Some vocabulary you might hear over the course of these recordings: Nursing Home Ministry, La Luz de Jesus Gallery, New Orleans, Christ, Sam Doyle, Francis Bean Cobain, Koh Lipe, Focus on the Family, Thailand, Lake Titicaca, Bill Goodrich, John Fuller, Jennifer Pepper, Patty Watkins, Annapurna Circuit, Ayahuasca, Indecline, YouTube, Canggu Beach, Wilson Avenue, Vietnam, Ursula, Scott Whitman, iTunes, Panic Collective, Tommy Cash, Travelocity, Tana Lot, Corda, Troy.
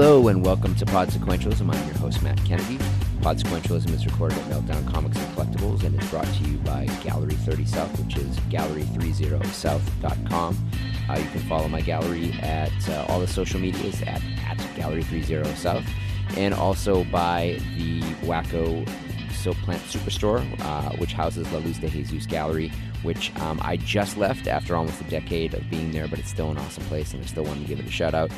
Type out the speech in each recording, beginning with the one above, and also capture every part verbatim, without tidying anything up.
Hello and welcome to Pod Sequentialism. I'm your host, Matt Kennedy. Pod Sequentialism is recorded at Meltdown Comics and Collectibles and is brought to you by Gallery thirty South, which is gallery thirty south dot com. Uh, you can follow my gallery at uh, all the social medias at, at gallery thirty south, and also by the Wacko Soap Plant Superstore, uh, which houses La Luz de Jesus Gallery, which um, I just left after almost a decade of being there, but it's still an awesome place and I still want to give it a shout out.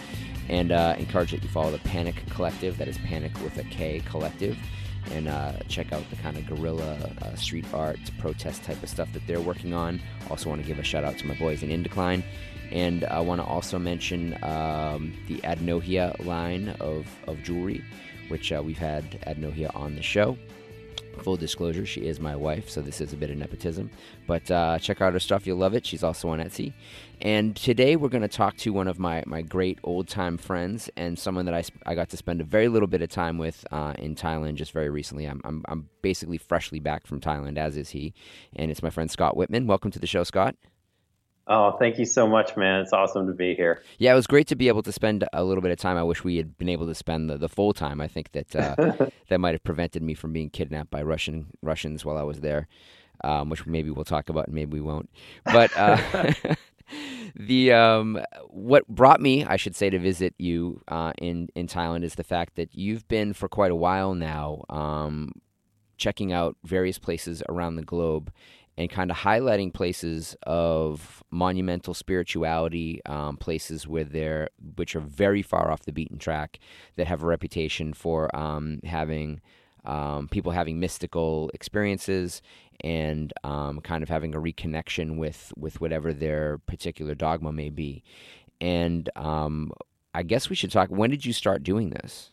And uh, encourage that you follow the Panic Collective, that is Panic with a K, Collective, and uh, check out the kind of guerrilla uh, street art, protest type of stuff that they're working on. Also want to give a shout out to my boys in Indecline. And I want to also mention um, the Adnohia line of, of jewelry, which uh, we've had Adnohia on the show. Full disclosure, she is my wife, so this is a bit of nepotism. But uh, check out her stuff. You'll love it. She's also on Etsy. And today we're going to talk to one of my, my great old-time friends and someone that I, sp- I got to spend a very little bit of time with uh, in Thailand just very recently. I'm, I'm I'm basically freshly back from Thailand, as is he. And it's my friend Scott Whitman. Welcome to the show, Scott. Oh, thank you so much, man. It's awesome to be here. Yeah, it was great to be able to spend a little bit of time. I wish we had been able to spend the, the full time. I think that uh, that might have prevented me from being kidnapped by Russian Russians while I was there, um, which maybe we'll talk about and maybe we won't. But uh, the um, what brought me, I should say, to visit you uh, in, in Thailand is the fact that you've been for quite a while now um, checking out various places around the globe and kind of highlighting places of monumental spirituality, um, places where they're, which are very far off the beaten track, that have a reputation for um, having um, people having mystical experiences and um, kind of having a reconnection with, with whatever their particular dogma may be. And um, I guess we should talk, when did you start doing this?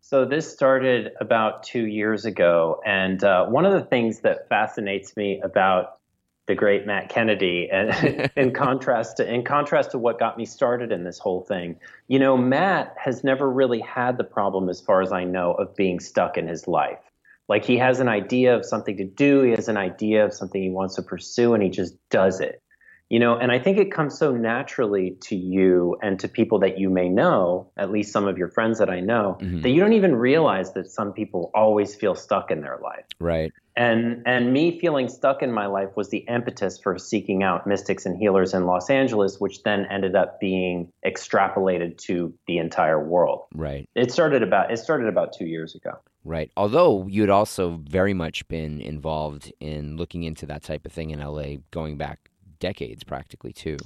So this started about two years ago, and uh, one of the things that fascinates me about the great Matt Kennedy, and in contrast to in contrast to what got me started in this whole thing, you know, Matt has never really had the problem, as far as I know, of being stuck in his life. Like, he has an idea of something to do, he has an idea of something he wants to pursue, and he just does it. You know, and I think it comes so naturally to you and to people that you may know, at least some of your friends that I know, mm-hmm. that you don't even realize that some people always feel stuck in their life. Right. And and me feeling stuck in my life was the impetus for seeking out mystics and healers in Los Angeles, which then ended up being extrapolated to the entire world. Right. It started about it started about two years ago. Right. Although you'd also very much been involved in looking into that type of thing in L A going back decades practically too.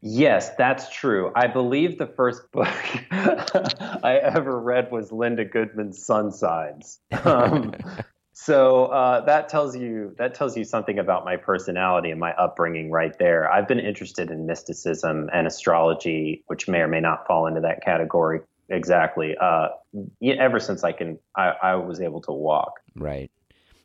Yes, that's true. I believe the first book I ever read was Linda Goodman's Sun Signs. Um, so uh, that tells you that tells you something about my personality and my upbringing right there. I've been interested in mysticism and astrology, which may or may not fall into that category exactly. Uh, ever since I can, I, I was able to walk. Right.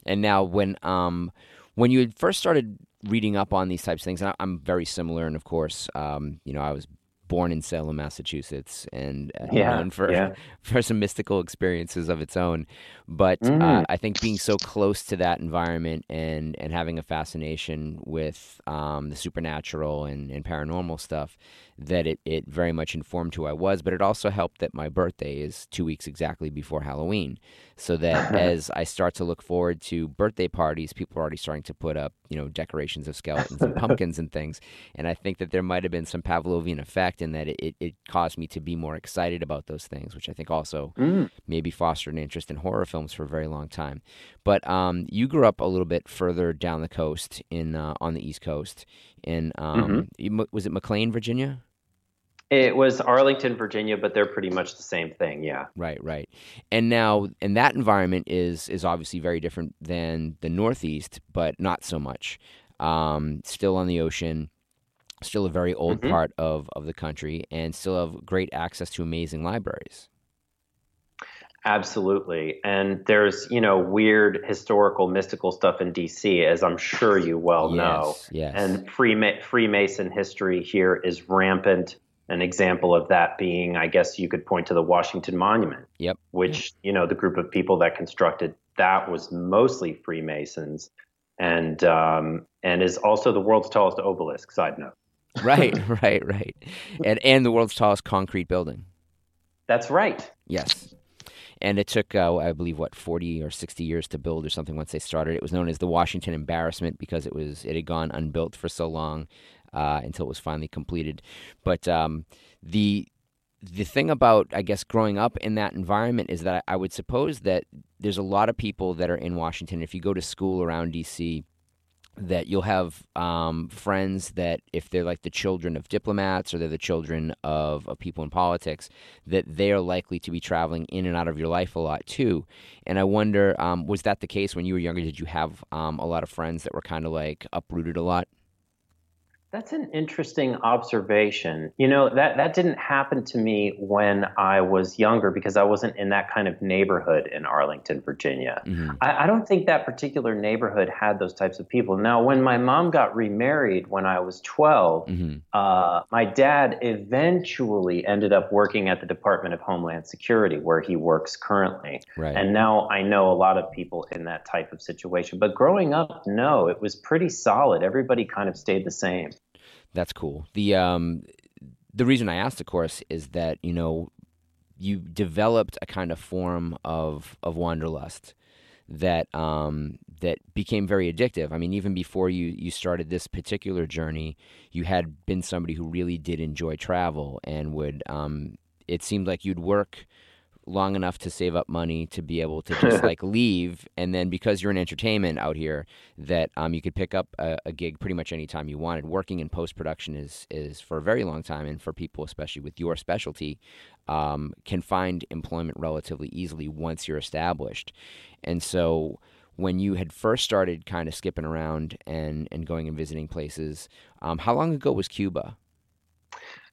And now, when um, when you had first started reading up on these types of things, and I'm very similar, and of course, um, you know, I was born in Salem, Massachusetts, and uh, yeah, known for, yeah. for some mystical experiences of its own. But mm. uh, I think being so close to that environment and, and having a fascination with um, the supernatural and, and paranormal stuff, that it, it very much informed who I was. But it also helped that my birthday is two weeks exactly before Halloween. So that as I start to look forward to birthday parties, people are already starting to put up, you know, decorations of skeletons and pumpkins and things. And I think that there might have been some Pavlovian effect in that it, it caused me to be more excited about those things, which I think also mm. maybe fostered an interest in horror films for a very long time. But um, you grew up a little bit further down the coast, in uh, on the East Coast, in um, mm-hmm. was it McLean, Virginia? It was Arlington, Virginia, but they're pretty much the same thing, yeah. Right, right. And now, and that environment is is obviously very different than the Northeast, but not so much. Um, still on the ocean. Still a very old mm-hmm. part of, of the country, and still have great access to amazing libraries. Absolutely. And there's, you know, weird historical mystical stuff in D C, as I'm sure you well yes, know. Yes. And Freema- Freemason history here is rampant. An example of that being, I guess you could point to the Washington Monument, yep. which, you know, the group of people that constructed that was mostly Freemasons, and um, and is also the world's tallest obelisk, side note. Right, right, right. And and the world's tallest concrete building. That's right. Yes. And it took, uh, I believe, what, forty or sixty years to build or something once they started. It was known as the Washington Embarrassment because it was it had gone unbuilt for so long uh, until it was finally completed. But um, the the thing about, I guess, growing up in that environment is that I would suppose that there's a lot of people that are in Washington. If you go to school around D C, that you'll have um, friends that if they're like the children of diplomats or they're the children of, of people in politics, that they are likely to be traveling in and out of your life a lot too. And I wonder, um, was that the case when you were younger? Did you have um, a lot of friends that were kind of like uprooted a lot? That's an interesting observation. You know, that, that didn't happen to me when I was younger because I wasn't in that kind of neighborhood in Arlington, Virginia. Mm-hmm. I, I don't think that particular neighborhood had those types of people. Now, when my mom got remarried when I was twelve, mm-hmm. uh, my dad eventually ended up working at the Department of Homeland Security, where he works currently. Right. And now I know a lot of people in that type of situation. But growing up, no, it was pretty solid. Everybody kind of stayed the same. That's cool. The um, the reason I asked, of course, is that, you know, you developed a kind of form of of wanderlust that um, that became very addictive. I mean, even before you, you started this particular journey, you had been somebody who really did enjoy travel and would um, it seemed like you'd work long enough to save up money to be able to just like leave, and then because you're in entertainment out here, that um, you could pick up a, a gig pretty much any time you wanted. Working in post production is is for a very long time, and for people especially with your specialty, um, can find employment relatively easily once you're established. And so, when you had first started kind of skipping around and and going and visiting places, um, how long ago was Cuba?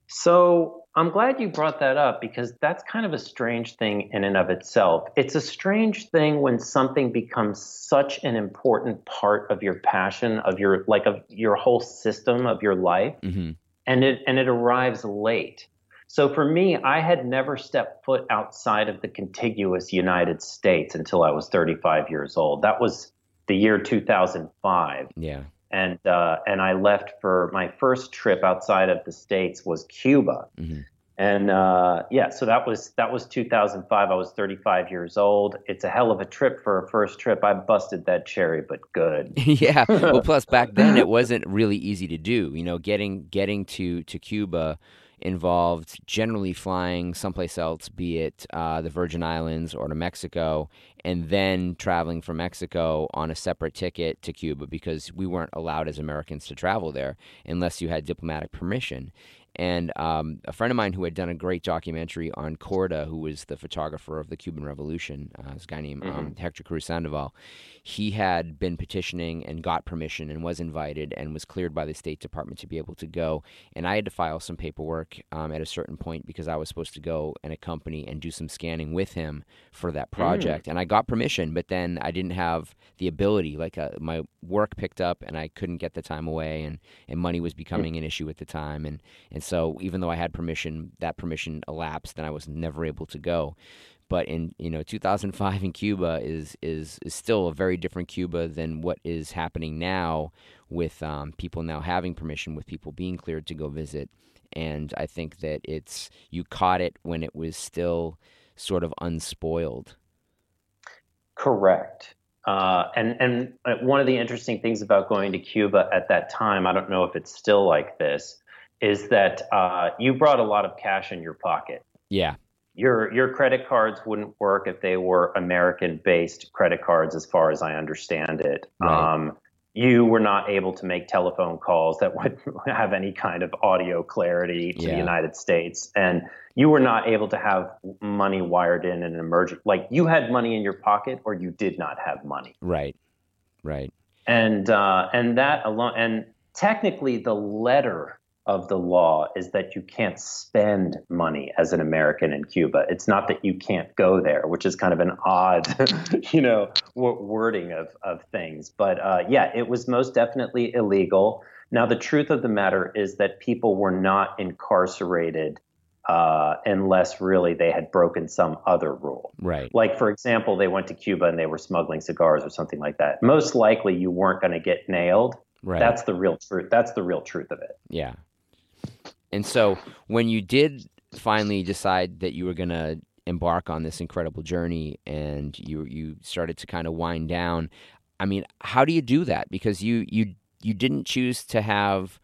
So. I'm glad you brought that up because that's kind of a strange thing in and of itself. It's a strange thing when something becomes such an important part of your passion, of your like of your whole system of your life, mm-hmm. and it and it arrives late. So for me, I had never stepped foot outside of the contiguous United States until I was thirty-five years old. That was the year two thousand five. Yeah. And uh, and I left for my first trip outside of the States was Cuba. Mm-hmm. And uh, yeah, so that was that was two thousand five. I was thirty-five years old. It's a hell of a trip for a first trip. I busted that cherry, but good. Yeah. Well, plus back then it wasn't really easy to do. You know, getting getting to, to Cuba involved generally flying someplace else, be it uh, the Virgin Islands or to Mexico, and then traveling from Mexico on a separate ticket to Cuba because we weren't allowed as Americans to travel there unless you had diplomatic permission. And um, a friend of mine who had done a great documentary on Corda, who was the photographer of the Cuban Revolution, uh, this guy named mm-hmm. um, Hector Cruz Sandoval, he had been petitioning and got permission and was invited and was cleared by the State Department to be able to go. And I had to file some paperwork um, at a certain point because I was supposed to go and accompany and do some scanning with him for that project. Mm. And I got permission, but then I didn't have the ability. Like uh, my work picked up and I couldn't get the time away, and, and money was becoming mm. an issue at the time. And, and so even though I had permission, that permission elapsed, and I was never able to go. But in you know two thousand five in Cuba is is, is still a very different Cuba than what is happening now with um, people now having permission, with people being cleared to go visit. And I think that it's you caught it when it was still sort of unspoiled. Correct. Uh, and, and one of the interesting things about going to Cuba at that time, I don't know if it's still like this, is that uh, you brought a lot of cash in your pocket. Yeah. Your your credit cards wouldn't work if they were American-based credit cards, as far as I understand it. Right. Um, you were not able to make telephone calls that would have any kind of audio clarity to yeah. the United States. And you were not able to have money wired in an emergent. Like, you had money in your pocket or you did not have money. Right, right. And uh, and that alone, and technically the letter of the law is that you can't spend money as an American in Cuba. It's not that you can't go there, which is kind of an odd, you know, wording of, of things. But uh, yeah, it was most definitely illegal. Now, the truth of the matter is that people were not incarcerated uh, unless really they had broken some other rule. Right. Like, for example, they went to Cuba and they were smuggling cigars or something like that. Most likely you weren't going to get nailed. Right. That's the real truth. That's the real truth of it. Yeah. And so when you did finally decide that you were going to embark on this incredible journey and you you started to kind of wind down, I mean, how do you do that? Because you you you didn't choose to have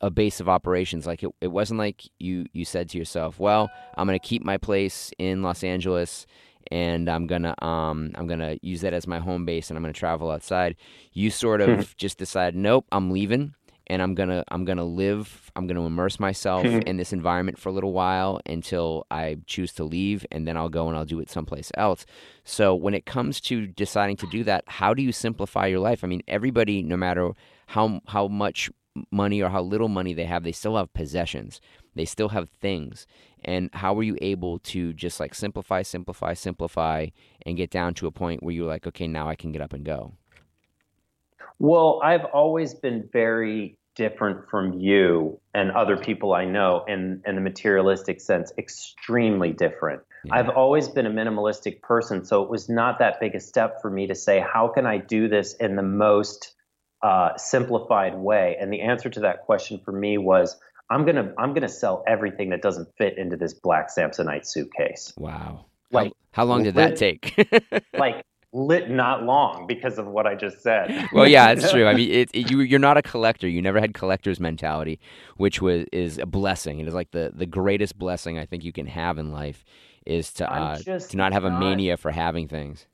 a base of operations. Like it, it wasn't like you, you said to yourself, well, I'm going to keep my place in Los Angeles and I'm going to um I'm going to use that as my home base and I'm going to travel outside. You sort of just decide, nope, I'm leaving. And I'm gonna, I'm gonna live. I'm gonna immerse myself in this environment for a little while until I choose to leave, and then I'll go and I'll do it someplace else. So when it comes to deciding to do that, how do you simplify your life? I mean, everybody, no matter how how much money or how little money they have, they still have possessions. They still have things. And how were you able to just like simplify, simplify, simplify, and get down to a point where you're like, okay, now I can get up and go? Well, I've always been very different from you and other people I know in, in the materialistic sense, extremely different. Yeah. I've always been a minimalistic person, so it was not that big a step for me to say, how can I do this in the most uh, simplified way? And the answer to that question for me was, I'm gonna I'm gonna sell everything that doesn't fit into this black Samsonite suitcase. Wow. Like, how, how long did that take? like Lit not long because of what I just said. Well, yeah, it's true. I mean, it, it, you, you're not a collector. You never had collector's mentality, which was is a blessing. It is like the, the greatest blessing I think you can have in life is to uh, to not have not, a mania for having things.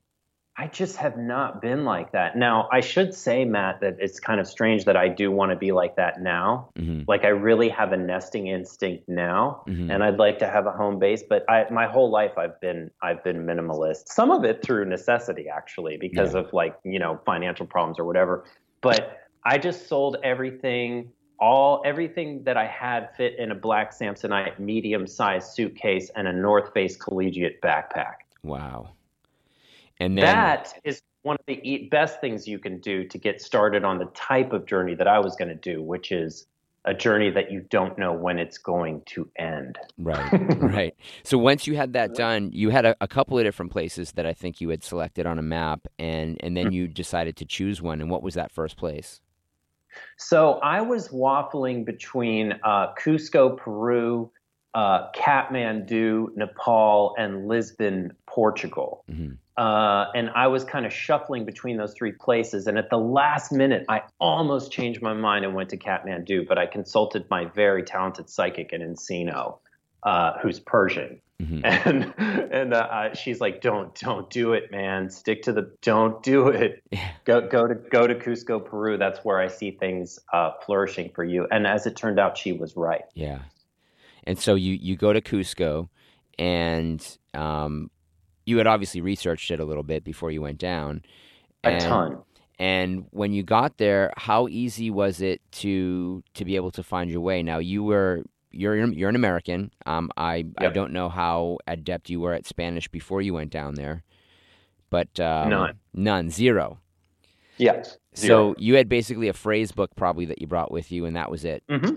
I just have not been like that. Now, I should say, Matt, that it's kind of strange that I do want to be like that now. Mm-hmm. Like, I really have a nesting instinct now, mm-hmm. and I'd like to have a home base. But I, my whole life, I've been I've been minimalist. Some of it through necessity, actually, because yeah. of like you know financial problems or whatever. But I just sold everything. All everything that I had fit in a black Samsonite medium-sized suitcase and a North Face collegiate backpack. Wow. And then, that is one of the best things you can do to get started on the type of journey that I was going to do, which is a journey that you don't know when it's going to end. Right, right. So once you had that done, you had a, a couple of different places that I think you had selected on a map, and, and then you decided to choose one. And what was that first place? So I was waffling between uh, Cusco, Peru, uh, Kathmandu, Nepal, and Lisbon, Portugal. Mm-hmm. Uh, and I was kind of shuffling between those three places. And at the last minute, I almost changed my mind and went to Kathmandu, but I consulted my very talented psychic in Encino, uh, who's Persian. Mm-hmm. And, and, uh, she's like, don't, don't do it, man. Stick to the, don't do it. Go, go to, go to Cusco, Peru. That's where I see things, uh, flourishing for you. And as it turned out, she was right. Yeah. And so you, you go to Cusco and, um, you had obviously researched it a little bit before you went down. And, a ton. And when you got there, how easy was it to to be able to find your way? Now you were you're you're an American. Um, I yep. I don't know how adept you were at Spanish before you went down there, but um, none, none, zero. Yes. Zero. So you had basically a phrase book probably that you brought with you, and that was it. Mm-hmm.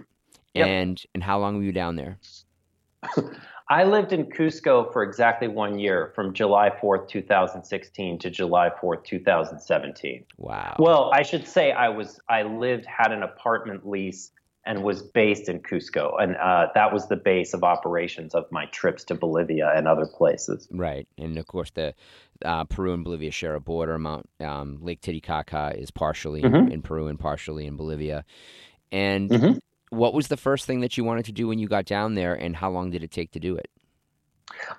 Yep. And and how long were you down there? I lived in Cusco for exactly one year, from July fourth, two thousand sixteen to July fourth, two thousand seventeen. Wow. Well, I should say I was I lived, had an apartment lease, and was based in Cusco. And uh, that was the base of operations of my trips to Bolivia and other places. Right. And, of course, the uh, Peru and Bolivia share a border. Mount um, Lake Titicaca is partially mm-hmm. in, in Peru and partially in Bolivia. And mm-hmm. what was the first thing that you wanted to do when you got down there, and how long did it take to do it?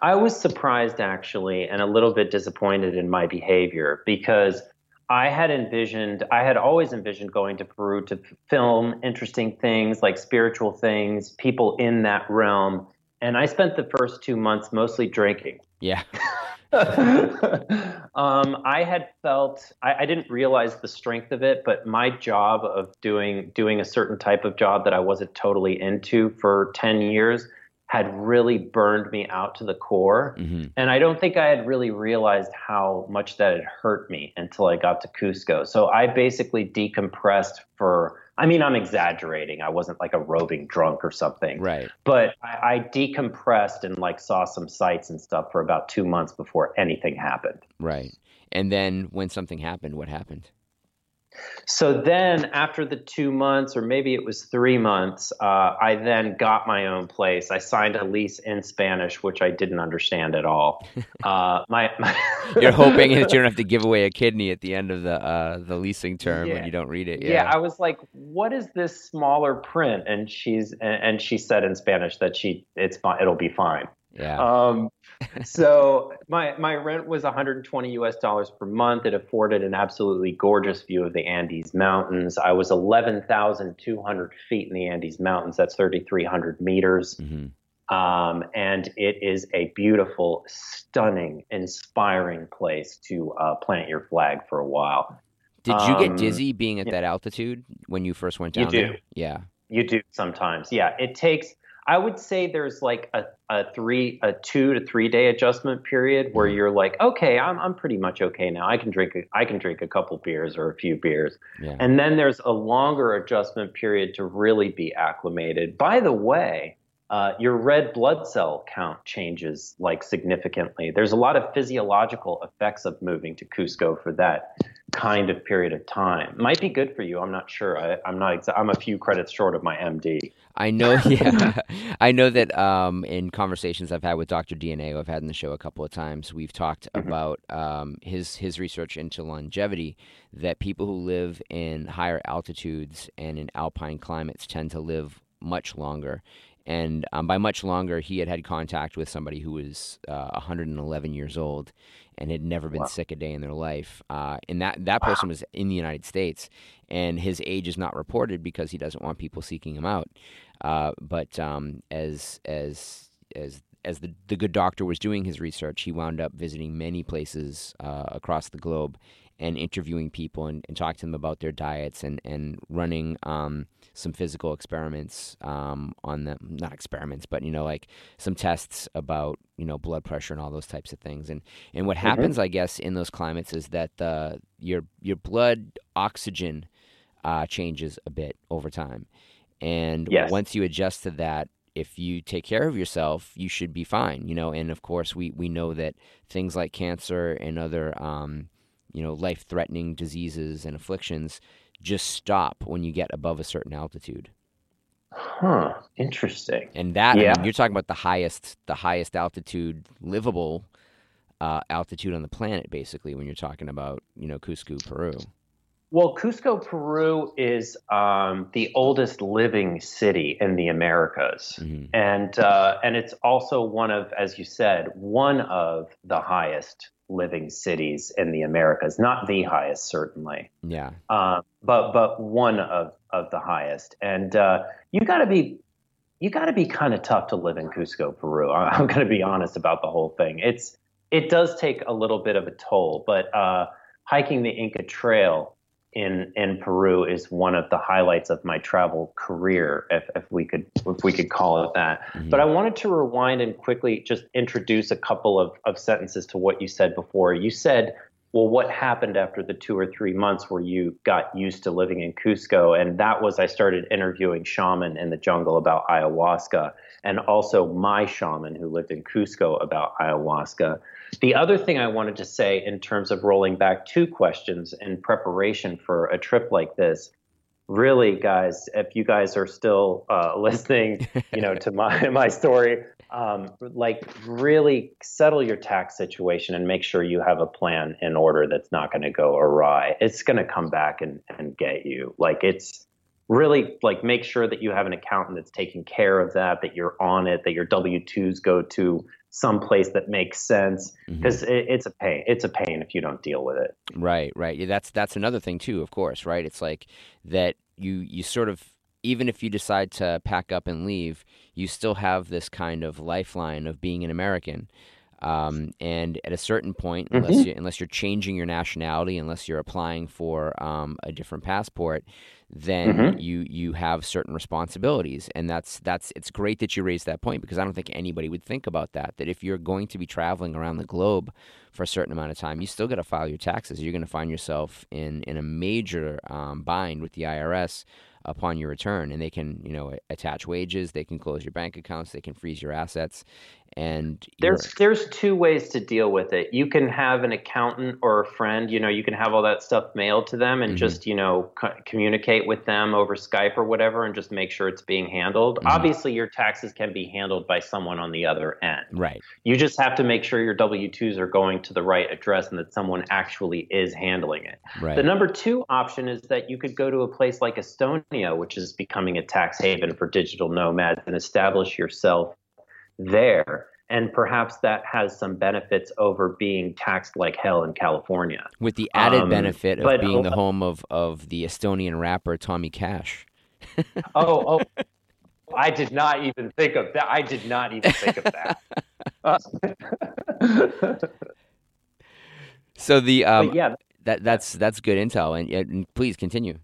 I was surprised, actually, and a little bit disappointed in my behavior, because I had envisioned, I had always envisioned going to Peru to film interesting things like spiritual things, people in that realm. And I spent the first two months mostly drinking. Yeah. um, I had felt, I, I didn't realize the strength of it, but my job of doing doing a certain type of job that I wasn't totally into for ten years had really burned me out to the core. Mm-hmm. And I don't think I had really realized how much that had hurt me until I got to Cusco. So I basically decompressed for, I mean, I'm exaggerating. I wasn't like a roving drunk or something. Right. But I, I decompressed and like saw some sights and stuff for about two months before anything happened. Right. And then when something happened, what happened? So then after the two months, or maybe it was three months, uh, I then got my own place. I signed a lease in Spanish, which I didn't understand at all. Uh, my, my You're hoping that you don't have to give away a kidney at the end of the uh, the leasing term yeah. when you don't read it. Yeah. yeah, I was like, what is this smaller print? And she's and she said in Spanish that she it's it'll be fine. Yeah. Um, so my, my rent was one hundred twenty U S dollars per month. It afforded an absolutely gorgeous view of the Andes Mountains. I was eleven thousand two hundred feet in the Andes Mountains. That's three thousand three hundred meters. Mm-hmm. Um, and it is a beautiful, stunning, inspiring place to uh, plant your flag for a while. Did um, you get dizzy being at yeah. that altitude when you first went down you do. there? Yeah. You do sometimes. Yeah. It takes... I would say there's like a, a three, a two to three day adjustment period where you're like, okay, I'm I'm pretty much okay now. I can drink, a, I can drink a couple beers or a few beers. Yeah. And then there's a longer adjustment period to really be acclimated. By the way, uh, your red blood cell count changes like significantly. There's a lot of physiological effects of moving to Cusco for that kind of period of time. Might be good for you. I'm not sure. I, I'm not. Exa- I'm a few credits short of my M D. I know. Yeah, I know that um, in conversations I've had with Doctor D N A, who I've had in the show a couple of times, we've talked mm-hmm. about um, his his research into longevity. That people who live in higher altitudes and in alpine climates tend to live much longer. And um, by much longer, he had had contact with somebody who was uh, one hundred eleven years old and had never been wow. sick a day in their life. Uh, and that, that wow. person was in the United States, and his age is not reported because he doesn't want people seeking him out. Uh, but um, as as as as the, the good doctor was doing his research, he wound up visiting many places uh, across the globe and interviewing people and, and talking to them about their diets and, and running um, some physical experiments um, on them. Not experiments, but, you know, like some tests about, you know, blood pressure and all those types of things. And, and what mm-hmm. happens, I guess, in those climates is that the, your, your blood oxygen uh, changes a bit over time. And yes. once you adjust to that, if you take care of yourself, you should be fine, you know. And, of course, we, we know that things like cancer and other... Um, you know, life-threatening diseases and afflictions just stop when you get above a certain altitude. Huh, interesting. And that, yeah. I mean, you're talking about the highest, the highest altitude, livable uh, altitude on the planet, basically, when you're talking about, you know, Cusco, Peru. Well, Cusco, Peru is um, the oldest living city in the Americas. Mm-hmm. And, uh, and it's also one of, as you said, one of the highest living cities in the Americas, not the highest certainly, yeah, um, but but one of of the highest. And uh, you got to be you got to be kind of tough to live in Cusco, Peru. I'm going to be honest about the whole thing. It's it does take a little bit of a toll, but uh, hiking the Inca Trail in in Peru is one of the highlights of my travel career, if if we could if we could call it that. Mm-hmm. But I wanted to rewind and quickly just introduce a couple of, of sentences to what you said before. You said, well, what happened after the two or three months where you got used to living in Cusco? And that was I started interviewing shaman in the jungle about ayahuasca, and also my shaman who lived in Cusco about ayahuasca. The other thing I wanted to say in terms of rolling back two questions in preparation for a trip like this, really, guys, if you guys are still uh, listening, you know, to my my story, um, like really settle your tax situation and make sure you have a plan in order that's not going to go awry. It's going to come back and, and get you. Like it's really like make sure that you have an accountant that's taking care of that, that you're on it, that your W two's go to some place that makes sense, because mm-hmm. it, it's a pain. It's a pain if you don't deal with it. Right, right. Yeah, that's that's another thing too, of course, right? It's like that you you sort of, even if you decide to pack up and leave, you still have this kind of lifeline of being an American. Um, and at a certain point, unless, mm-hmm. you, unless you're changing your nationality, unless you're applying for um, a different passport, then mm-hmm. you you have certain responsibilities. And that's that's it's great that you raised that point, because I don't think anybody would think about that, that if you're going to be traveling around the globe for a certain amount of time, you still got to file your taxes. You're going to find yourself in, in a major um, bind with the I R S upon your return, and they can, you know, attach wages, they can close your bank accounts, they can freeze your assets, And there's there's two ways to deal with it. You can have an accountant or a friend, you know, you can have all that stuff mailed to them and mm-hmm. just, you know, co- communicate with them over Skype or whatever and just make sure it's being handled. Mm-hmm. Obviously, your taxes can be handled by someone on the other end. Right. You just have to make sure your W two's are going to the right address and that someone actually is handling it. Right. The number two option is that you could go to a place like Estonia, which is becoming a tax haven for digital nomads, and establish yourself there, and perhaps that has some benefits over being taxed like hell in California, with the added um, benefit of being the home of of the Estonian rapper Tommy Cash. oh oh I did not even think of that I did not even think of that uh. So the um but yeah that that's that's good intel, and, and please continue.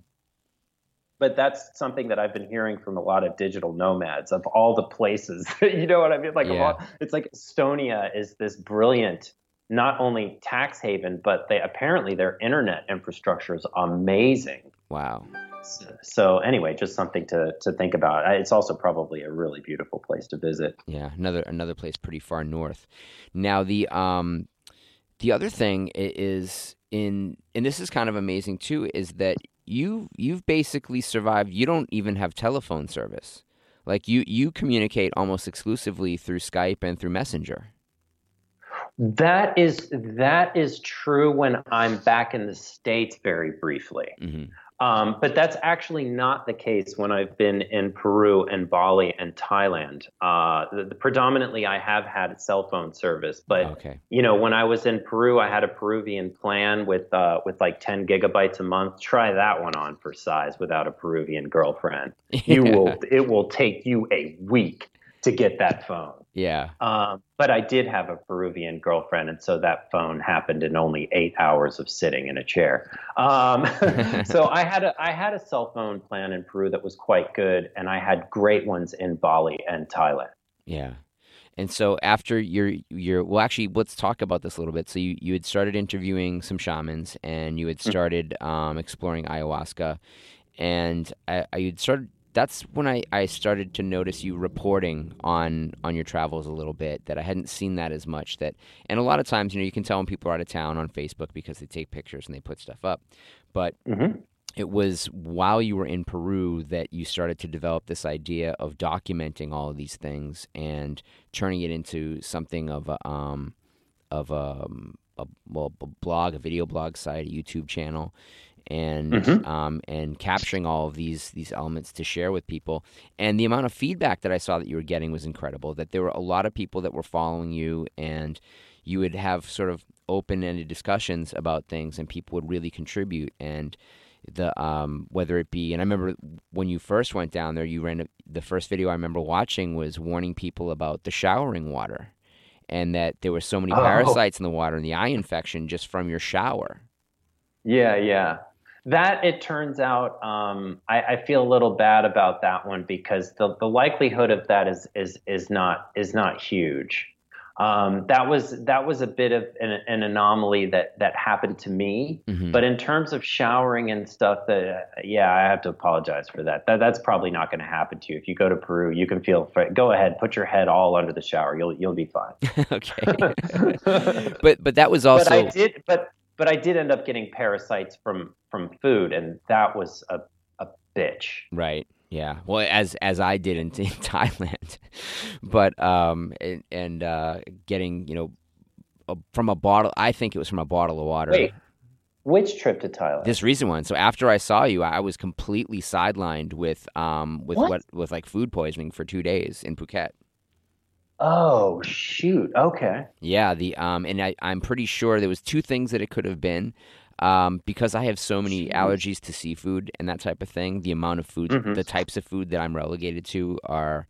But that's something that I've been hearing from a lot of digital nomads of all the places. You know what I mean? Like, yeah. a lot, it's like Estonia is this brilliant, not only tax haven, but they apparently their internet infrastructure is amazing. Wow. So, so anyway, just something to to think about. It's also probably a really beautiful place to visit. Yeah, another another place pretty far north. Now the um, the other thing is in, and this is kind of amazing too, is that. You you've basically survived. You don't even have telephone service. Like you you communicate almost exclusively through Skype and through Messenger. That is that is true when I'm back in the States very briefly. Mm-hmm. Um, but that's actually not the case when I've been in Peru and Bali and Thailand. Uh, the, the, predominantly, I have had cell phone service. But okay. you know, when I was in Peru, I had a Peruvian plan with uh, with like ten gigabytes a month. Try that one on for size without a Peruvian girlfriend. You yeah. will. It will take you a week to get that phone. Yeah. Um, but I did have a Peruvian girlfriend, and so that phone happened in only eight hours of sitting in a chair. Um, so I had a I had a cell phone plan in Peru that was quite good, and I had great ones in Bali and Thailand. Yeah. And so after your your well, actually, let's talk about this a little bit. So you, you had started interviewing some shamans, and you had started mm-hmm. um, exploring ayahuasca, and I, I you'd started. That's when I, I started to notice you reporting on, on your travels a little bit, that I hadn't seen that as much. That and a lot of times, you know, you can tell when people are out of town on Facebook because they take pictures and they put stuff up. But mm-hmm. it was while you were in Peru that you started to develop this idea of documenting all of these things and turning it into something of a, um, of a, a, well, a blog, a video blog site, a YouTube channel. And mm-hmm. um, and capturing all of these these elements to share with people, and the amount of feedback that I saw that you were getting was incredible. That there were a lot of people that were following you, and you would have sort of open-ended discussions about things, and people would really contribute. And the um, whether it be, and I remember when you first went down there, you ran a, the first video I remember watching was warning people about the showering water, and that there were so many oh. parasites in the water and the eye infection just from your shower. Yeah, yeah. That, it turns out, um, I, I feel a little bad about that one because the, the likelihood of that is is is not is not huge. Um, that was that was a bit of an, an anomaly that, that happened to me. Mm-hmm. But in terms of showering and stuff, that uh, yeah, I have to apologize for that. That that's probably not going to happen to you. If you go to Peru, you can feel free. Go ahead, put your head all under the shower. You'll you'll be fine. Okay. but but that was also. But I did. But. But I did end up getting parasites from, from food, and that was a, a bitch. Right. Yeah. Well, as as I did in, in Thailand, but um and, and uh, getting you know a, from a bottle. I think it was from a bottle of water. Wait, which trip to Thailand? This recent one. So after I saw you, I was completely sidelined with um with what, what with like food poisoning for two days in Phuket. Oh, shoot. Okay. Yeah. The um, and I, I'm pretty sure there was two things that it could have been um, because I have so many allergies to seafood and that type of thing. The amount of food, mm-hmm. the types of food that I'm relegated to are,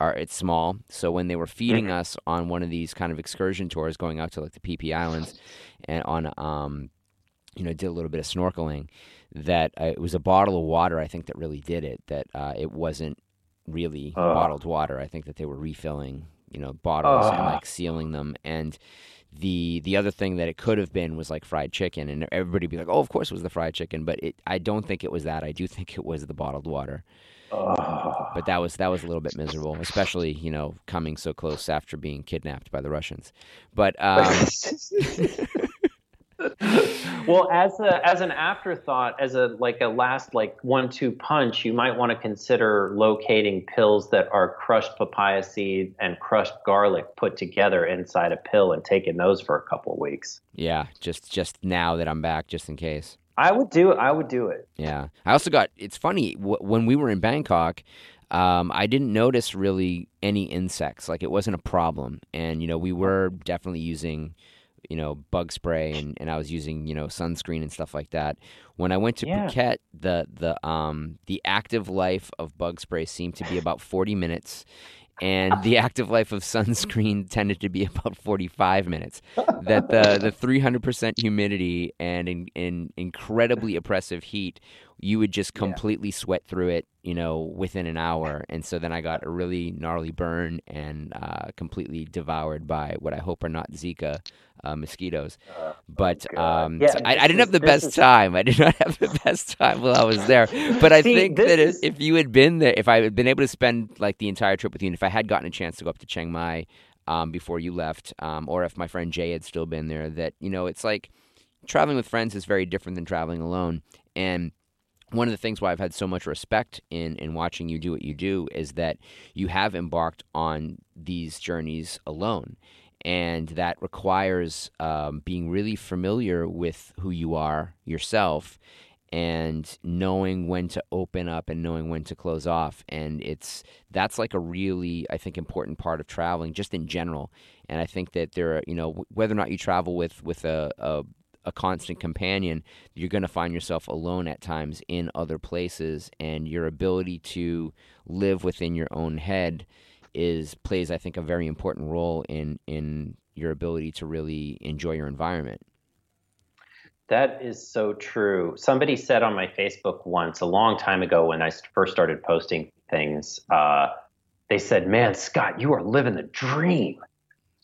are it's small. So when they were feeding mm-hmm. us on one of these kind of excursion tours going out to like the Phi Phi Islands and on, um, you know, did a little bit of snorkeling, that uh, it was a bottle of water, I think, that really did it, that uh, it wasn't really uh. bottled water. I think that they were refilling you know, bottles uh. and like sealing them. And the the other thing that it could have been was like fried chicken, and everybody would be like, oh, of course it was the fried chicken. But it, I don't think it was that. I do think it was the bottled water. Uh, but that was that was a little bit miserable, especially, you know, coming so close after being kidnapped by the Russians. But um... well, as a as an afterthought, as a like a last like one two punch, you might want to consider locating pills that are crushed papaya seed and crushed garlic put together inside a pill and taking those for a couple of weeks. Yeah, just just now that I'm back, just in case. I would do it. I would do it. Yeah. I also got, it's funny, w- when we were in Bangkok, um, I didn't notice really any insects. Like, it wasn't a problem. And, you know, we were definitely using, you know, bug spray and, and I was using, you know, sunscreen and stuff like that. When I went to yeah. Phuket, the, the, um, the active life of bug spray seemed to be about forty minutes. And the active life of sunscreen tended to be about forty-five minutes. That the the three hundred percent humidity and in, in incredibly oppressive heat, you would just completely yeah. sweat through it, you know, within an hour. And so then I got a really gnarly burn and uh, completely devoured by what I hope are not Zika uh, mosquitoes. But um, yeah, so I, I didn't have the best time. I did not have the best time while I was there. But I See, think that is... if you had been there, if I had been able to spend like the entire trip with you, and if I had gotten a chance to go up to Chiang Mai um, before you left, um, or if my friend Jay had still been there, that, you know, it's like traveling with friends is very different than traveling alone. And one of the things why I've had so much respect in, in watching you do what you do is that you have embarked on these journeys alone. And that requires um, being really familiar with who you are yourself and knowing when to open up and knowing when to close off. And it's that's like a really, I think, important part of traveling just in general. And I think that there are, you know, whether or not you travel with, with a, a a constant companion, you're going to find yourself alone at times in other places, and your ability to live within your own head is plays, I think, a very important role in in your ability to really enjoy your environment. That is so true. Somebody said on my Facebook once, a long time ago when I first started posting things, uh, they said, "Man, Scott, you are living the dream."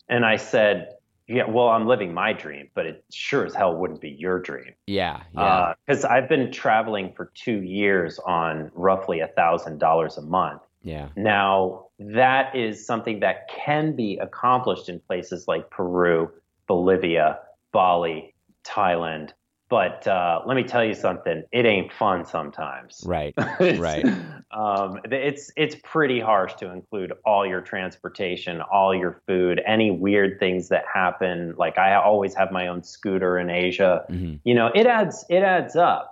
And I said, "Yeah, well, I'm living my dream, but it sure as hell wouldn't be your dream." Yeah, yeah. Because uh, I've been traveling for two years on roughly one thousand dollars a month. Yeah. Now, that is something that can be accomplished in places like Peru, Bolivia, Bali, Thailand. But uh, let me tell you something, it ain't fun sometimes. Right, it's, right. Um, it's it's pretty harsh to include all your transportation, all your food, any weird things that happen. Like, I always have my own scooter in Asia. Mm-hmm. You know, it adds it adds up.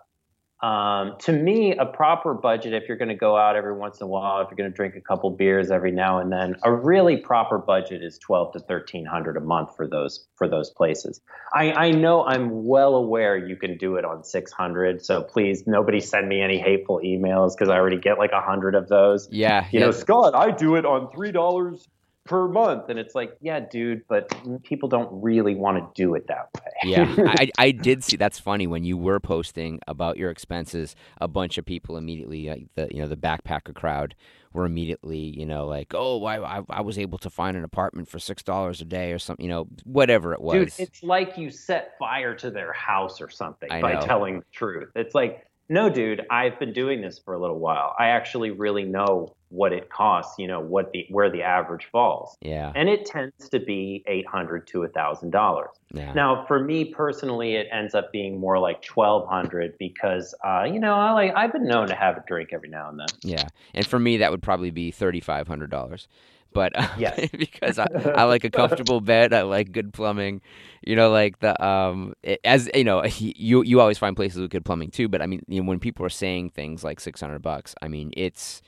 Um, to me, a proper budget, if you're going to go out every once in a while, if you're going to drink a couple beers every now and then, a really proper budget is twelve to thirteen hundred a month for those for those places. I, I know I'm well aware you can do it on six hundred, so please, nobody send me any hateful emails because I already get like a hundred of those. Yeah, you yeah. know, Scott, I do it on three dollars per month, and it's like, yeah, dude, but people don't really want to do it that way. yeah, I, I did see. That's funny, when you were posting about your expenses, a bunch of people immediately, like the you know the backpacker crowd, were immediately you know like, oh, I I was able to find an apartment for six dollars a day or something, you know, whatever it was. Dude, it's like you set fire to their house or something I by know. telling the truth. It's like, no, dude, I've been doing this for a little while. I actually really know what it costs, you know, what the where the average falls. Yeah. And it tends to be eight hundred dollars to one thousand dollars. Yeah. Now, for me personally, it ends up being more like twelve hundred dollars because, uh, you know, I like, I've been known to have a drink every now and then. Yeah. And for me, that would probably be thirty-five hundred dollars. But uh, yes. because I, I like a comfortable bed, I like good plumbing, you know, like the um it, as you know, you you always find places with good plumbing too. But I mean, you know, when people are saying things like six hundred bucks, I mean, it's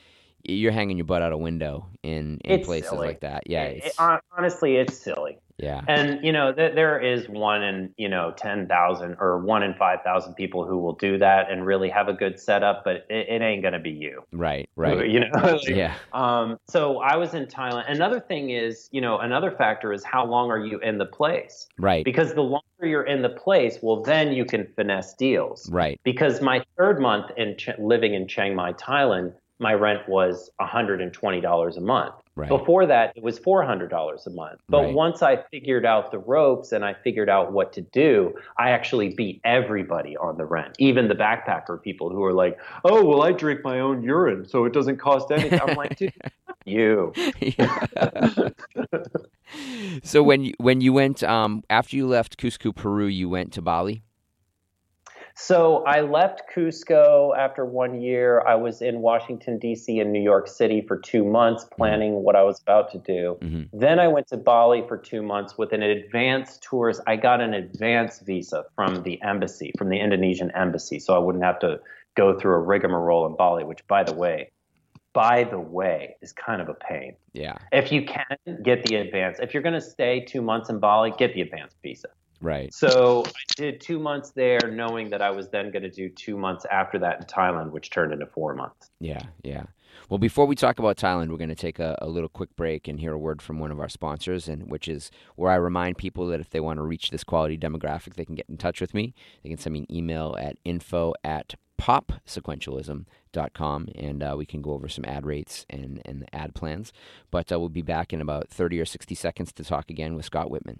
you're hanging your butt out a window in, in places silly. like that. Yeah, it's, it, it, honestly, it's silly. Yeah, and you know, th- there is one in you know ten thousand or one in five thousand people who will do that and really have a good setup, but it, it ain't gonna be you. Right, right. You know, like, yeah. Um. So I was in Thailand. Another thing is, you know, another factor is how long are you in the place? Right. Because the longer you're in the place, well, then you can finesse deals. Right. Because my third month in Ch- living in Chiang Mai, Thailand, my rent was one hundred twenty dollars a month. Right. Before that, it was four hundred dollars a month. But right. once I figured out the ropes and I figured out what to do, I actually beat everybody on the rent, even the backpacker people who are like, oh, well, I drink my own urine, so it doesn't cost anything. I'm like, dude, you. So when you, when you went, um, after you left Cusco, Peru, you went to Bali? So I left Cusco after one year. I was in Washington, D C and New York City for two months planning mm-hmm. what I was about to do. Mm-hmm. Then I went to Bali for two months with an advance tourist. I got an advance visa from the embassy, from the Indonesian embassy, so I wouldn't have to go through a rigmarole in Bali, which, by the way, by the way, is kind of a pain. Yeah. If you can, get the advance. If you're going to stay two months in Bali, get the advance visa. Right. So I did two months there, knowing that I was then going to do two months after that in Thailand, which turned into four months. Yeah, yeah. Well, before we talk about Thailand, we're going to take a, a little quick break and hear a word from one of our sponsors, and which is where I remind people that if they want to reach this quality demographic, they can get in touch with me. They can send me an email at info at pop sequentialism dot com, and uh, we can go over some ad rates and, and ad plans. But uh, we'll be back in about thirty or sixty seconds to talk again with Scott Whitman.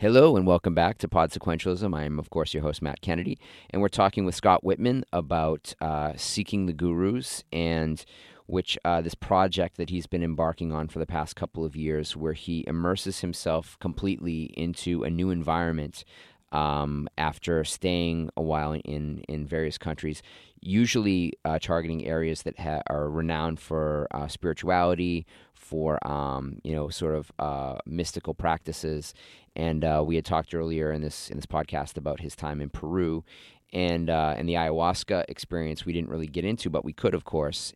Hello and welcome back to Pod Sequentialism. I am, of course, your host, Matt Kennedy, and we're talking with Scott Whitman about uh, Seeking the Gurus, and which uh, this project that he's been embarking on for the past couple of years, where he immerses himself completely into a new environment um, after staying a while in, in various countries, usually uh, targeting areas that ha- are renowned for uh, spirituality, for um, you know, sort of uh, mystical practices. And uh, we had talked earlier in this in this podcast about his time in Peru, and uh, and the ayahuasca experience we didn't really get into, but we could, of course,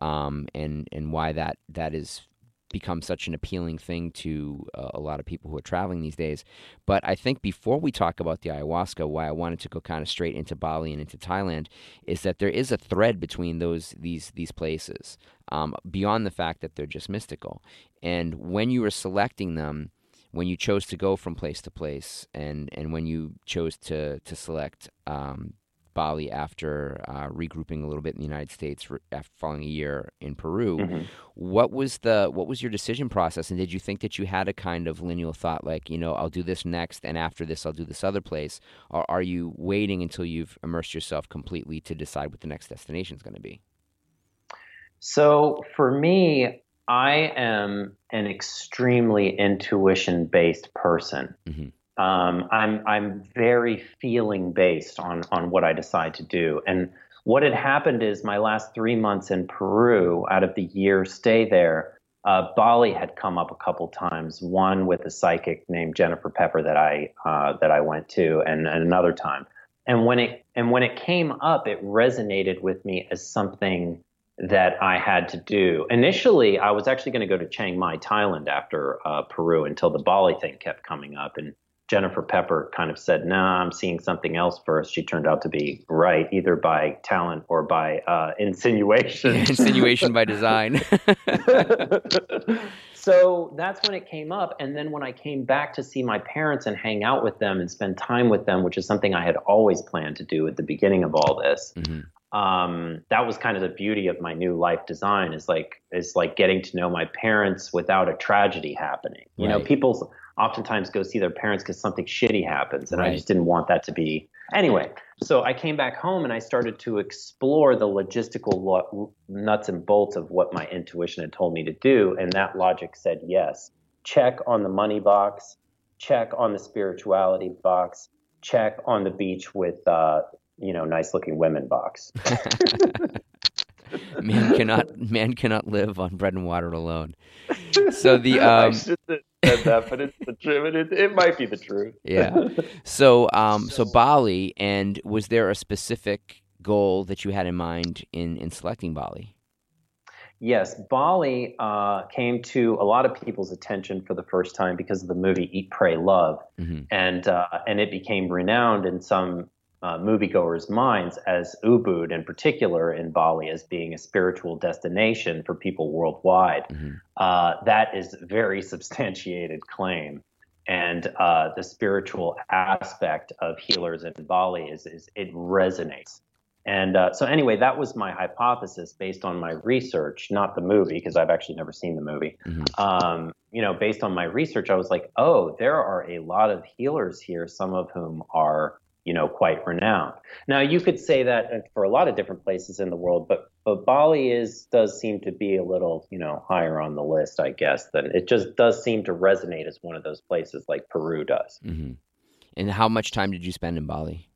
um, and and why that that is become such an appealing thing to uh, a lot of people who are traveling these days. But I think before we talk about the ayahuasca, why I wanted to go kind of straight into Bali and into Thailand is that there is a thread between those these these places, um, beyond the fact that they're just mystical. And when you were selecting them, when you chose to go from place to place, and, and when you chose to, to select um, Bali after uh, regrouping a little bit in the United States re- after following a year in Peru, mm-hmm. what was the what was your decision process? And did you think that you had a kind of lineal thought like, you know, I'll do this next, and after this I'll do this other place? Or are you waiting until you've immersed yourself completely to decide what the next destination is going to be? So for me, I am an extremely intuition-based person. Mm-hmm. Um, I'm I'm very feeling-based on on what I decide to do. And what had happened is my last three months in Peru, out of the year stay there, uh, Bali had come up a couple times. One with a psychic named Jennifer Pepper that I uh, that I went to, and, and another time. And when it and when it came up, it resonated with me as something that I had to do. Initially, I was actually going to go to Chiang Mai, Thailand after uh, Peru, until the Bali thing kept coming up. And Jennifer Pepper kind of said, nah, I'm seeing something else first. She turned out to be right, either by talent or by uh, insinuation. Insinuation by design. So that's when it came up. And then when I came back to see my parents and hang out with them and spend time with them, which is something I had always planned to do at the beginning of all this, mm-hmm. Um, that was kind of the beauty of my new life design is like, is like getting to know my parents without a tragedy happening. You right. know, people oftentimes go see their parents because something shitty happens, and right. I just didn't want that to be anyway. So I came back home and I started to explore the logistical lo- nuts and bolts of what my intuition had told me to do. And that logic said, yes, check on the money box, check on the spirituality box, check on the beach with, uh, you know, nice looking women box. man cannot man cannot live on bread and water alone. So the um I shouldn't have said that, but it's the truth. It, it might be the truth. Yeah. So um so Bali, and was there a specific goal that you had in mind in, in selecting Bali? Yes, Bali uh, came to a lot of people's attention for the first time because of the movie Eat, Pray, Love, mm-hmm. and uh, and it became renowned in some Uh, moviegoers' minds as Ubud, in particular in Bali, as being a spiritual destination for people worldwide. Mm-hmm. Uh, that is a very substantiated claim. And uh, the spiritual aspect of healers in Bali is, is it resonates. And uh, so anyway, that was my hypothesis based on my research, not the movie, because I've actually never seen the movie. Mm-hmm. Um, you know, based on my research, I was like, oh, there are a lot of healers here, some of whom are, you know, quite renowned. Now, you could say that for a lot of different places in the world, but but Bali is does seem to be a little, you know, higher on the list, I guess, than it just does seem to resonate as one of those places like Peru does. Mm-hmm. And how much time did you spend in Bali?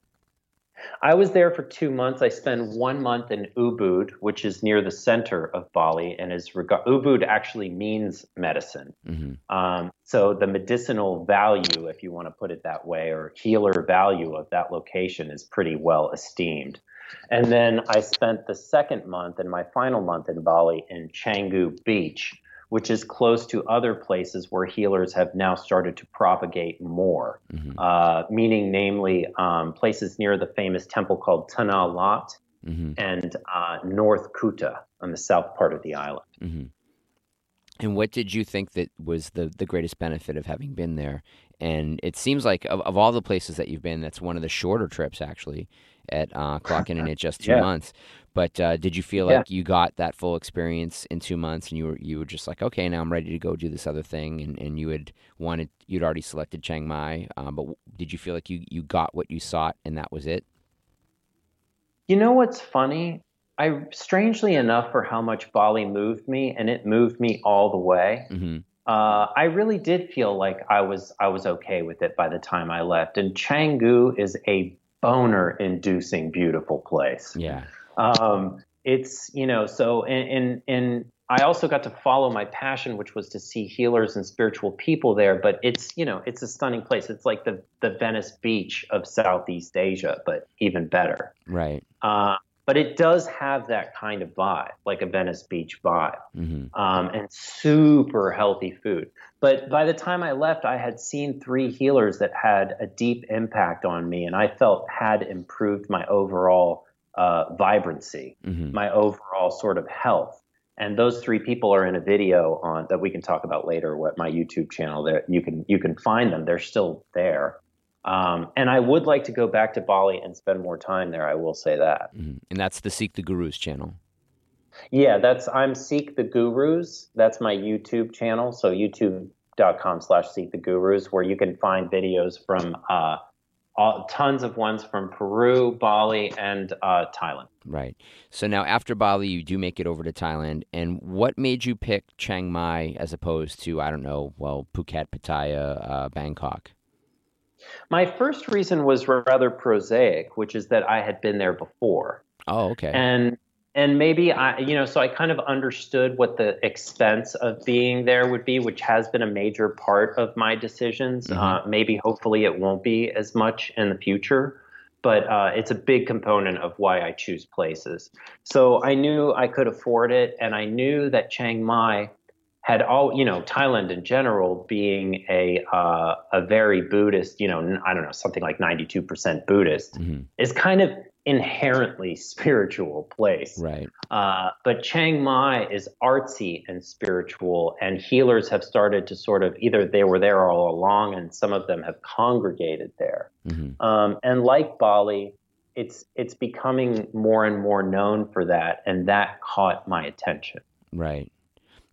I was there for two months. I spent one month in Ubud, which is near the center of Bali, and is reg- Ubud actually means medicine. Mm-hmm. Um, so the medicinal value, if you want to put it that way, or healer value of that location is pretty well esteemed. And then I spent the second month and my final month in Bali in Canggu Beach, which is close to other places where healers have now started to propagate more, mm-hmm. uh, meaning namely um, places near the famous temple called Tana Lot mm-hmm. and uh, North Kuta on the south part of the island. Mm-hmm. And what did you think that was the, the greatest benefit of having been there? And it seems like of, of all the places that you've been, that's one of the shorter trips actually at uh, clocking in at just two yeah. months. But uh, did you feel like yeah. you got that full experience in two months, and you were you were just like, okay, now I'm ready to go do this other thing, and, and you had wanted you'd already selected Chiang Mai, um, but did you feel like you, you got what you sought, and that was it? You know what's funny? I strangely enough, for how much Bali moved me, and it moved me all the way. Mm-hmm. Uh, I really did feel like I was I was okay with it by the time I left. And Canggu is a boner-inducing beautiful place. Yeah. Um, it's, you know, so, and, and, and I also got to follow my passion, which was to see healers and spiritual people there, but it's, you know, it's a stunning place. It's like the, the Venice Beach of Southeast Asia, but even better. Right. Uh, but it does have that kind of vibe, like a Venice Beach vibe, mm-hmm. um, and super healthy food. But by the time I left, I had seen three healers that had a deep impact on me, and I felt had improved my overall Uh, vibrancy, mm-hmm. my overall sort of health. And those three people are in a video on that we can talk about later, what my YouTube channel there. You can, you can find them. They're still there. Um, and I would like to go back to Bali and spend more time there. I will say that. Mm-hmm. And that's the Seek the Gurus channel. Yeah, that's, I'm Seek the Gurus. That's my YouTube channel. So youtube.com slash Seek the Gurus, where you can find videos from, uh, All, tons of ones from Peru, Bali, and uh, Thailand. Right. So now after Bali, you do make it over to Thailand. And what made you pick Chiang Mai as opposed to, I don't know, well, Phuket, Pattaya, uh, Bangkok? My first reason was rather prosaic, which is that I had been there before. Oh, okay. And and maybe I, you know, so I kind of understood what the expense of being there would be, which has been a major part of my decisions. Mm-hmm. Uh, maybe hopefully it won't be as much in the future, but uh, it's a big component of why I choose places. So I knew I could afford it, and I knew that Chiang Mai had all, you know, Thailand in general being a uh, a very Buddhist, you know, I don't know, something like ninety-two percent Buddhist, mm-hmm. is kind of inherently spiritual place. Right. Uh, but Chiang Mai is artsy and spiritual, and healers have started to sort of, either they were there all along and some of them have congregated there. Mm-hmm. Um, and like Bali, it's, it's becoming more and more known for that. And that caught my attention. Right.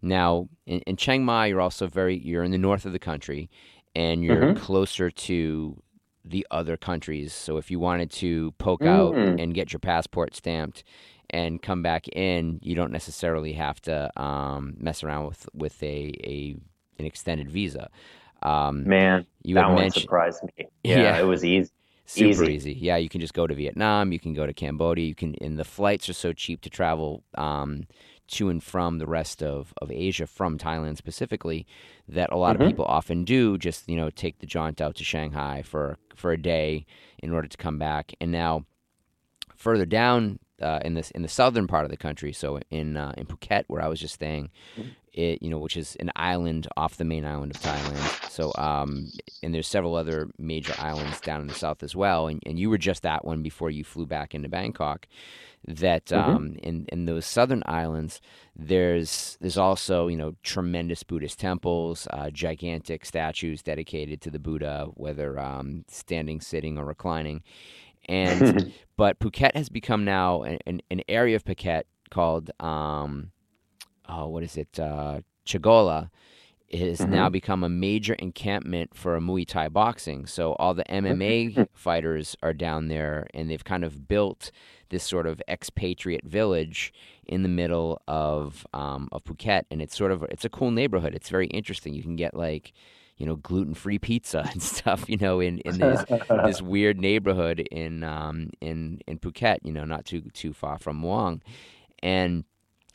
Now in, in Chiang Mai, you're also very, you're in the north of the country, and you're mm-hmm. closer to the other countries. So if you wanted to poke mm. out and get your passport stamped and come back in, you don't necessarily have to um, mess around with, with a, a an extended visa. Um, Man, you that one mentioned, surprised me. Yeah, yeah, it was easy. Super easy. easy. Yeah, you can just go to Vietnam, you can go to Cambodia, you can, and the flights are so cheap to travel um, to and from the rest of, of Asia, from Thailand specifically, that a lot mm-hmm. of people often do just, you know, take the jaunt out to Shanghai for for a day in order to come back. And now further down uh, in this in the southern part of the country, so in uh, in Phuket, where I was just staying, mm-hmm. it, you know, which is an island off the main island of Thailand. So um, and there's several other major islands down in the south as well. And, and you were just that one before you flew back into Bangkok. That um, mm-hmm. in, in those southern islands, there's there's also, you know, tremendous Buddhist temples, uh, gigantic statues dedicated to the Buddha, whether um, standing, sitting, or reclining. And but Phuket has become now an, an, an area of Phuket called um, oh, what is it? Uh, Chagola. It has mm-hmm. now become a major encampment for Muay Thai boxing. So all the M M A fighters are down there, and they've kind of built this sort of expatriate village in the middle of um, of Phuket, and it's sort of it's a cool neighborhood. It's very interesting. You can get like you know gluten-free pizza and stuff. You know, in in this, this weird neighborhood in um in in Phuket. You know, not too too far from Muang, and.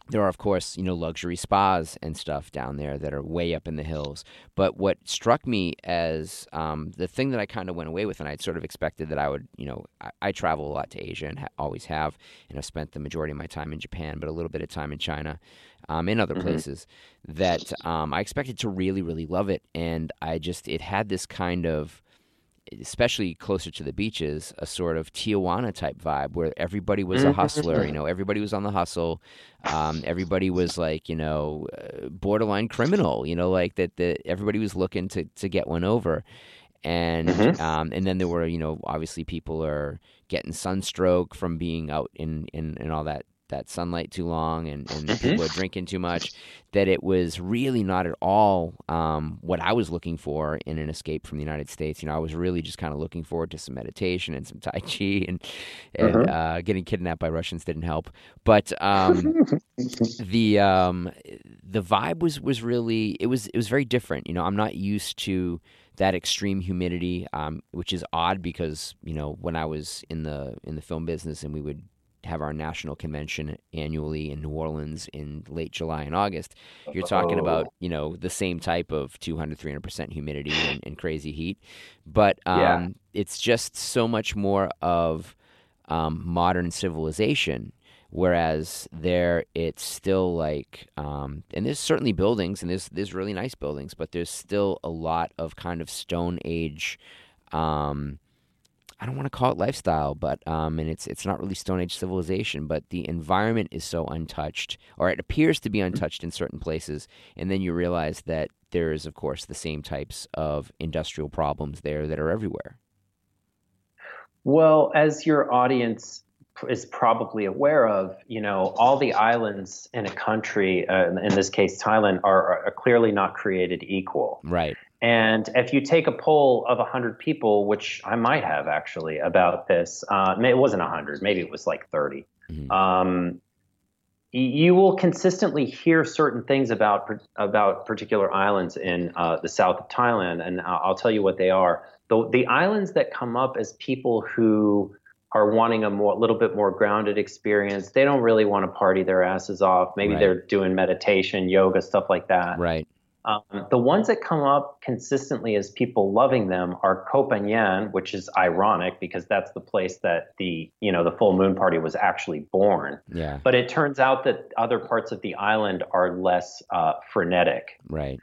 There are, of course, you know, luxury spas and stuff down there that are way up in the hills. But what struck me as um, the thing that I kind of went away with, and I'd sort of expected that I would, you know, I, I travel a lot to Asia and ha- always have, and I've spent the majority of my time in Japan, but a little bit of time in China, um, and other mm-hmm. places, that um, I expected to really, really love it. And I just, it had this kind of, especially closer to the beaches, a sort of Tijuana type vibe where everybody was a hustler, you know, everybody was on the hustle. Um, everybody was like, you know, borderline criminal, you know, like that, that everybody was looking to, to get one over. And, mm-hmm. um, and then there were, you know, obviously people are getting sunstroke from being out in, in, in all that, that sunlight too long, and, and mm-hmm. people are drinking too much, that it was really not at all um, what I was looking for in an escape from the United States. You know, I was really just kind of looking forward to some meditation and some Tai Chi, and, and mm-hmm. uh, getting kidnapped by Russians didn't help. But um, the um, the vibe was, was really, it was it was very different. You know, I'm not used to that extreme humidity, um, which is odd because, you know, when I was in the in the film business and we would have our national convention annually in New Orleans in late July and August, you're talking oh. about, you know, the same type of two hundred, three hundred percent humidity and, and crazy heat. But um, yeah. it's just so much more of um, modern civilization, whereas there it's still like, um, and there's certainly buildings, and there's, there's really nice buildings, but there's still a lot of kind of Stone Age um I don't want to call it lifestyle, but um, and it's it's not really Stone Age civilization, but the environment is so untouched, or it appears to be untouched in certain places, and then you realize that there is, of course, the same types of industrial problems there that are everywhere. Well, as your audience is probably aware of, you know, all the islands in a country, uh, in this case Thailand, are, are clearly not created equal. Right. And if you take a poll of one hundred people, which I might have actually about this, uh, it wasn't one hundred, maybe it was like thirty, mm-hmm. um, you will consistently hear certain things about about particular islands in uh, the south of Thailand, and I'll tell you what they are. The, the islands that come up as people who are wanting a more, little bit more grounded experience, they don't really want to party their asses off. Maybe right. they're doing meditation, yoga, stuff like that. Right. Um, the ones that come up consistently as people loving them are Koh Pha-ngan, which is ironic because that's the place that the, you know, the full moon party was actually born. Yeah. But it turns out that other parts of the island are less uh, frenetic. Right.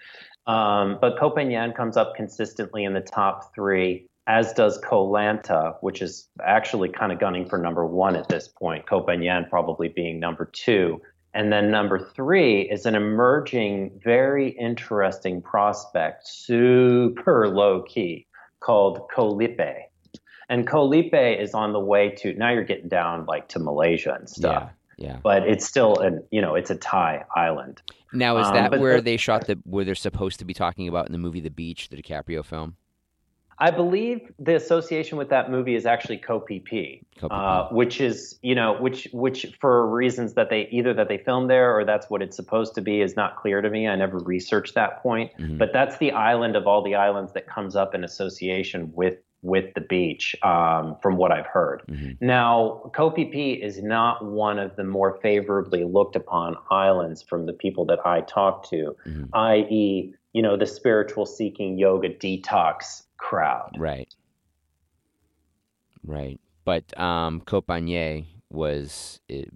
Um, but Koh Pha-ngan comes up consistently in the top three, as does Koh Lanta, which is actually kind of gunning for number one at this point, Koh Pha-ngan probably being number two. And then number three is an emerging, very interesting prospect, super low key, called Koh Lipe. And Koh Lipe is on the way to, now you're getting down like to Malaysia and stuff. Yeah, yeah. But it's still an, you know, it's a Thai island. Now is that um, where they shot the, where they're supposed to be talking about in the movie The Beach, the DiCaprio film? I believe the association with that movie is actually Koh Phi Phi, uh, which is, you know, which which for reasons that they either that they filmed there or that's what it's supposed to be is not clear to me. I never researched that point, mm-hmm. but that's the island of all the islands that comes up in association with with the beach, um, from what I've heard. Mm-hmm. Now, Koh Phi Phi is not one of the more favorably looked upon islands from the people that I talk to, mm-hmm. that is, you know, the spiritual seeking yoga detox crowd. Right. Right. But um, Koh Pha-ngan was, in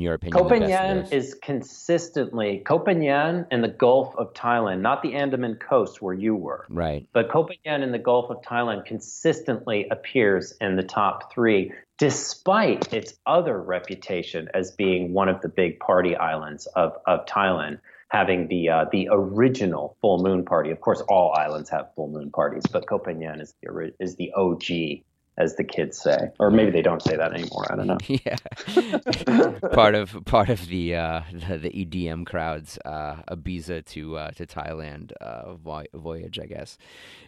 your opinion, Koh Pha-ngan is consistently, Koh Pha-ngan in the Gulf of Thailand, not the Andaman coast where you were. Right. But Koh Pha-ngan in the Gulf of Thailand consistently appears in the top three, despite its other reputation as being one of the big party islands of, of Thailand, having the uh, the original full moon party. Of course, all islands have full moon parties, but Koh Pha-ngan is the, is the O G as the kids say, or maybe they don't say that anymore. I don't know. Yeah, part of part of the uh, the, the E D M crowd's uh, Ibiza to uh, to Thailand uh, voyage, I guess.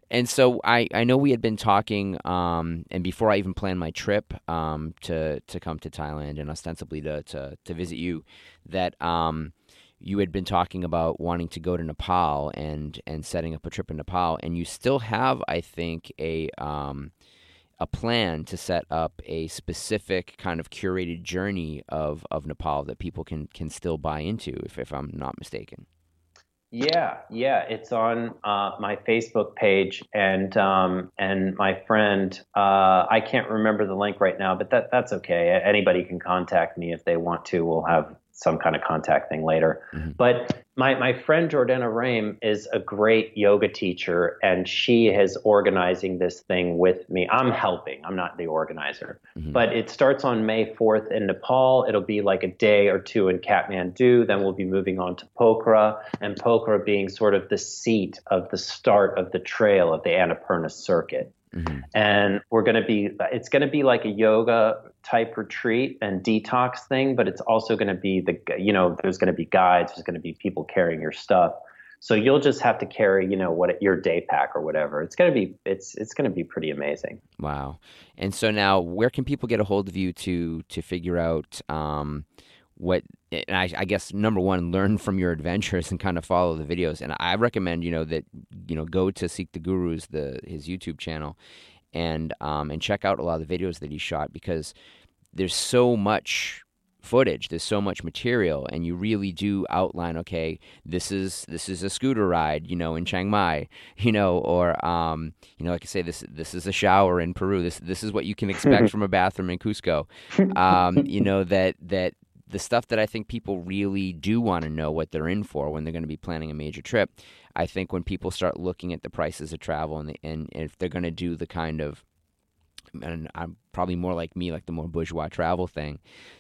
And so I, I know we had been talking, um, and before I even planned my trip um, to to come to Thailand and ostensibly to to, to visit you, that um, you had been talking about wanting to go to Nepal and and setting up a trip in Nepal, and you still have, I think, a um, a plan to set up a specific kind of curated journey of, of Nepal that people can, can still buy into, if, if I'm not mistaken. Yeah. Yeah. It's on uh, my Facebook page, and, um, and my friend, uh, I can't remember the link right now, but that that's okay. Anybody can contact me if they want to. We'll have some kind of contact thing later. Mm-hmm. But my, my friend Jordana Rame is a great yoga teacher, and she is organizing this thing with me. I'm helping. I'm not the organizer. Mm-hmm. But it starts on May fourth in Nepal. It'll be like a day or two in Kathmandu. Then we'll be moving on to Pokhara, and Pokhara being sort of the seat of the start of the trail of the Annapurna circuit. Mm-hmm. And we're going to be, it's going to be like a yoga type retreat and detox thing, but it's also going to be the, you know, there's going to be guides, there's going to be people carrying your stuff. So you'll just have to carry, you know, what your day pack or whatever. It's going to be, it's, it's going to be pretty amazing. Wow. And so now where can people get a hold of you to, to figure out, um, what, and I, I guess, number one, learn from your adventures and kind of follow the videos. And I recommend, you know, that, you know, go to Seek the Gurus, the, his YouTube channel, and, um, and check out a lot of the videos that he shot, because there's so much footage, there's so much material, and you really do outline, okay, this is, this is a scooter ride, you know, in Chiang Mai, you know, or, um, you know, like I say, this, this is a shower in Peru. This, this is what you can expect from a bathroom in Cusco. Um, you know, that, that, the stuff that I think people really do want to know what they're in for when they're going to be planning a major trip. I think when people start looking at the prices of travel and, the, and if they're going to do the kind of, and I'm probably more like me, like the more bourgeois travel thing,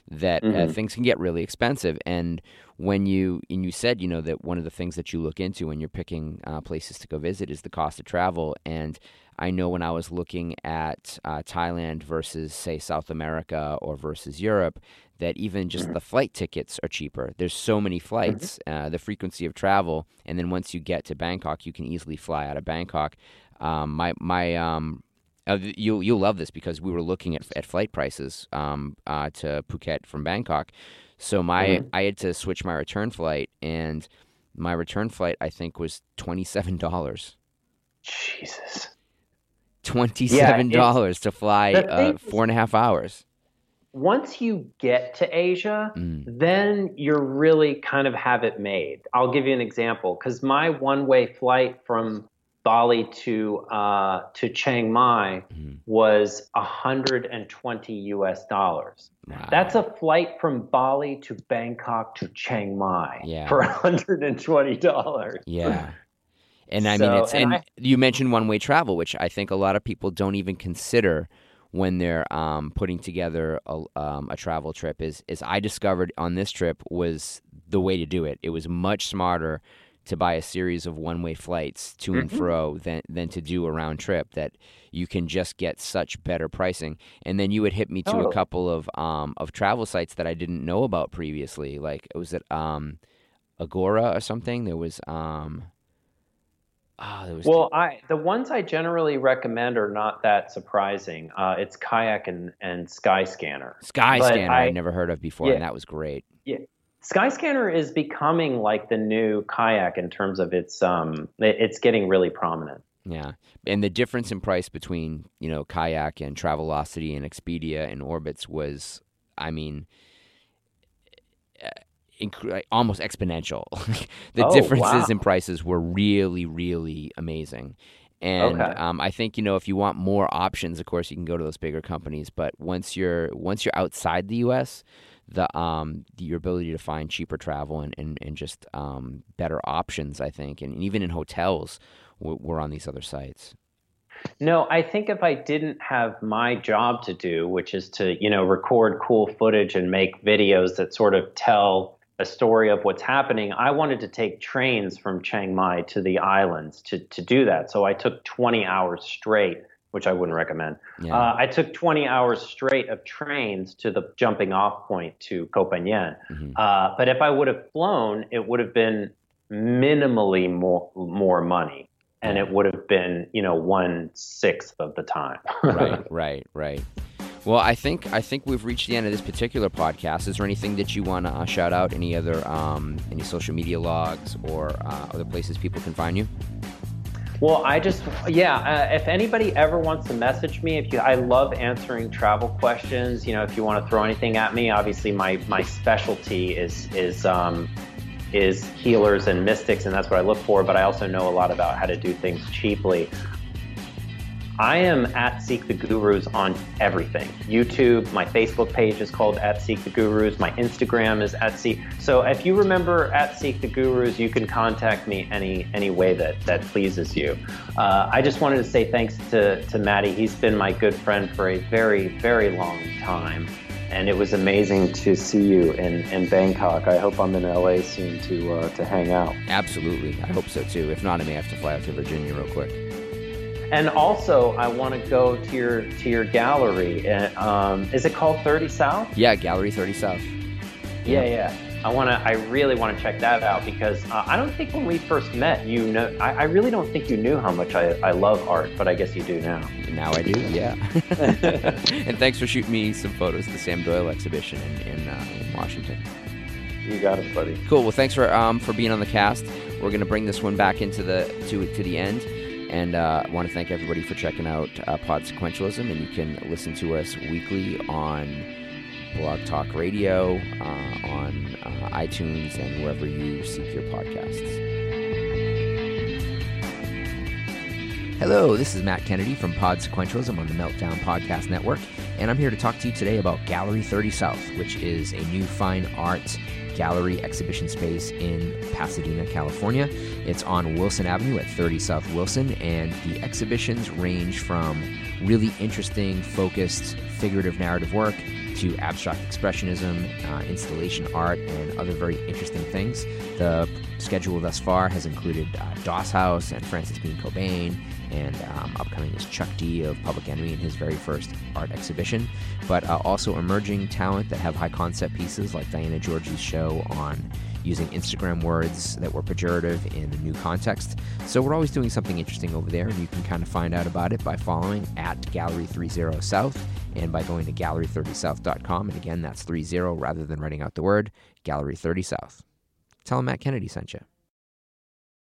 that mm-hmm. uh, things can get really expensive. And when you, and you said, you know, that one of the things that you look into when you're picking uh, places to go visit is the cost of travel. And I know when I was looking at uh, Thailand versus, say, South America or versus Europe, that even just mm-hmm. the flight tickets are cheaper. There's so many flights, mm-hmm. uh, the frequency of travel. And then once you get to Bangkok, you can easily fly out of Bangkok. Um, my, my, um, Uh, you'll you'll love this, because we were looking at at flight prices um, uh, to Phuket from Bangkok. So my mm-hmm. I had to switch my return flight, and my return flight I think was twenty seven dollars. Jesus, twenty seven dollars yeah, to fly uh, four and a half hours. Once you get to Asia, mm. then you're really kind of have it made. I'll give you an example, because my one way flight from Bali to uh, to Chiang Mai mm-hmm. was one hundred twenty U S dollars. Wow. That's a flight from Bali to Bangkok to Chiang Mai yeah. for one hundred twenty dollars. Yeah. And I so, mean, it's, and, and I, you mentioned one-way travel, which I think a lot of people don't even consider when they're um, putting together a, um, a travel trip, is, is I discovered on this trip was the way to do it. It was much smarter to buy a series of one-way flights to mm-hmm. and fro than than to do a round trip, that you can just get such better pricing. And then you would hit me to oh. a couple of um of travel sites that I didn't know about previously. Like, was it um Agora or something? There was um oh, there was well, two- I the ones I generally recommend are not that surprising. Uh, it's Kayak and and Skyscanner. Skyscanner, I, I never heard of before, yeah, and that was great. Yeah. Skyscanner is becoming like the new Kayak in terms of its um it's getting really prominent. Yeah. And the difference in price between, you know, Kayak and Travelocity and Expedia and Orbitz was, I mean, inc- almost exponential. The oh, differences wow. in prices were really, really amazing. And okay. um, I think, you know, if you want more options, of course, you can go to those bigger companies. But once you're once you're outside the U S, the um your ability to find cheaper travel and, and, and just um better options, I think, and even in hotels, we're on these other sites. No, I think if I didn't have my job to do, which is to, you know, record cool footage and make videos that sort of tell a story of what's happening, I wanted to take trains from Chiang Mai to the islands to, to do that. So I took twenty hours straight which I wouldn't recommend. Yeah. Uh, I took twenty hours straight of trains to the jumping off point to Koh Pha-ngan. Mm-hmm. Uh, but if I would have flown, it would have been minimally more, more money. And it would have been, you know, one sixth of the time. Right, right, right. Well, I think I think we've reached the end of this particular podcast. Is there anything that you want to uh, shout out? Any other um, any social media logs or uh, other places people can find you? Well, I just yeah. Uh, if anybody ever wants to message me, if you, I love answering travel questions. You know, if you want to throw anything at me, obviously my my specialty is is. Um, is healers and mystics, and that's what I look for, but I also know a lot about how to do things cheaply. I am at Seek the Gurus on everything. YouTube, my Facebook page is called at Seek the Gurus, my Instagram is at Seek. So if you remember at Seek the Gurus, you can contact me any any way that, that pleases you. Uh, I just wanted to say thanks to, to Matty. He's been my good friend for a very, very long time. And it was amazing to see you in, in Bangkok. I hope I'm in L A soon to uh, to hang out. Absolutely. I hope so, too. If not, I may have to fly out to Virginia real quick. And also, I want to go to your to your gallery. Um, is it called thirty South? Yeah, Gallery thirty South. Yeah, yeah. yeah. I want to. I really want to check that out because uh, I don't think when we first met, you know, I, I really don't think you knew how much I, I love art, but I guess you do now. Now I do, yeah. And thanks for shooting me some photos of the Sam Doyle exhibition in in, uh, in Washington. You got it, buddy. Cool. Well, thanks for um for being on the cast. We're gonna bring this one back into the to to the end, and uh, I want to thank everybody for checking out uh, Pod Sequentialism, and you can listen to us weekly on Blog Talk Radio, uh, on uh, iTunes, and wherever you seek your podcasts. Hello, this is Matt Kennedy from Pod Sequentialism on the Meltdown Podcast Network, and I'm here to talk to you today about Gallery thirty South, which is a new fine art gallery exhibition space in Pasadena, California. It's on Wilson Avenue at thirty South Wilson, and the exhibitions range from really interesting, focused, figurative narrative work to abstract expressionism, uh, installation art, and other very interesting things. The schedule thus far has included uh, Doss House and Francis Bean Cobain, and um, upcoming is Chuck D of Public Enemy in his very first art exhibition, but uh, also emerging talent that have high concept pieces like Diana Georgie's show on using Instagram words that were pejorative in a new context. So we're always doing something interesting over there, and you can kind of find out about it by following at Gallery thirty South and by going to gallery thirty south dot com. And again, that's thirty rather than writing out the word, Gallery thirty South. Tell them Matt Kennedy sent you.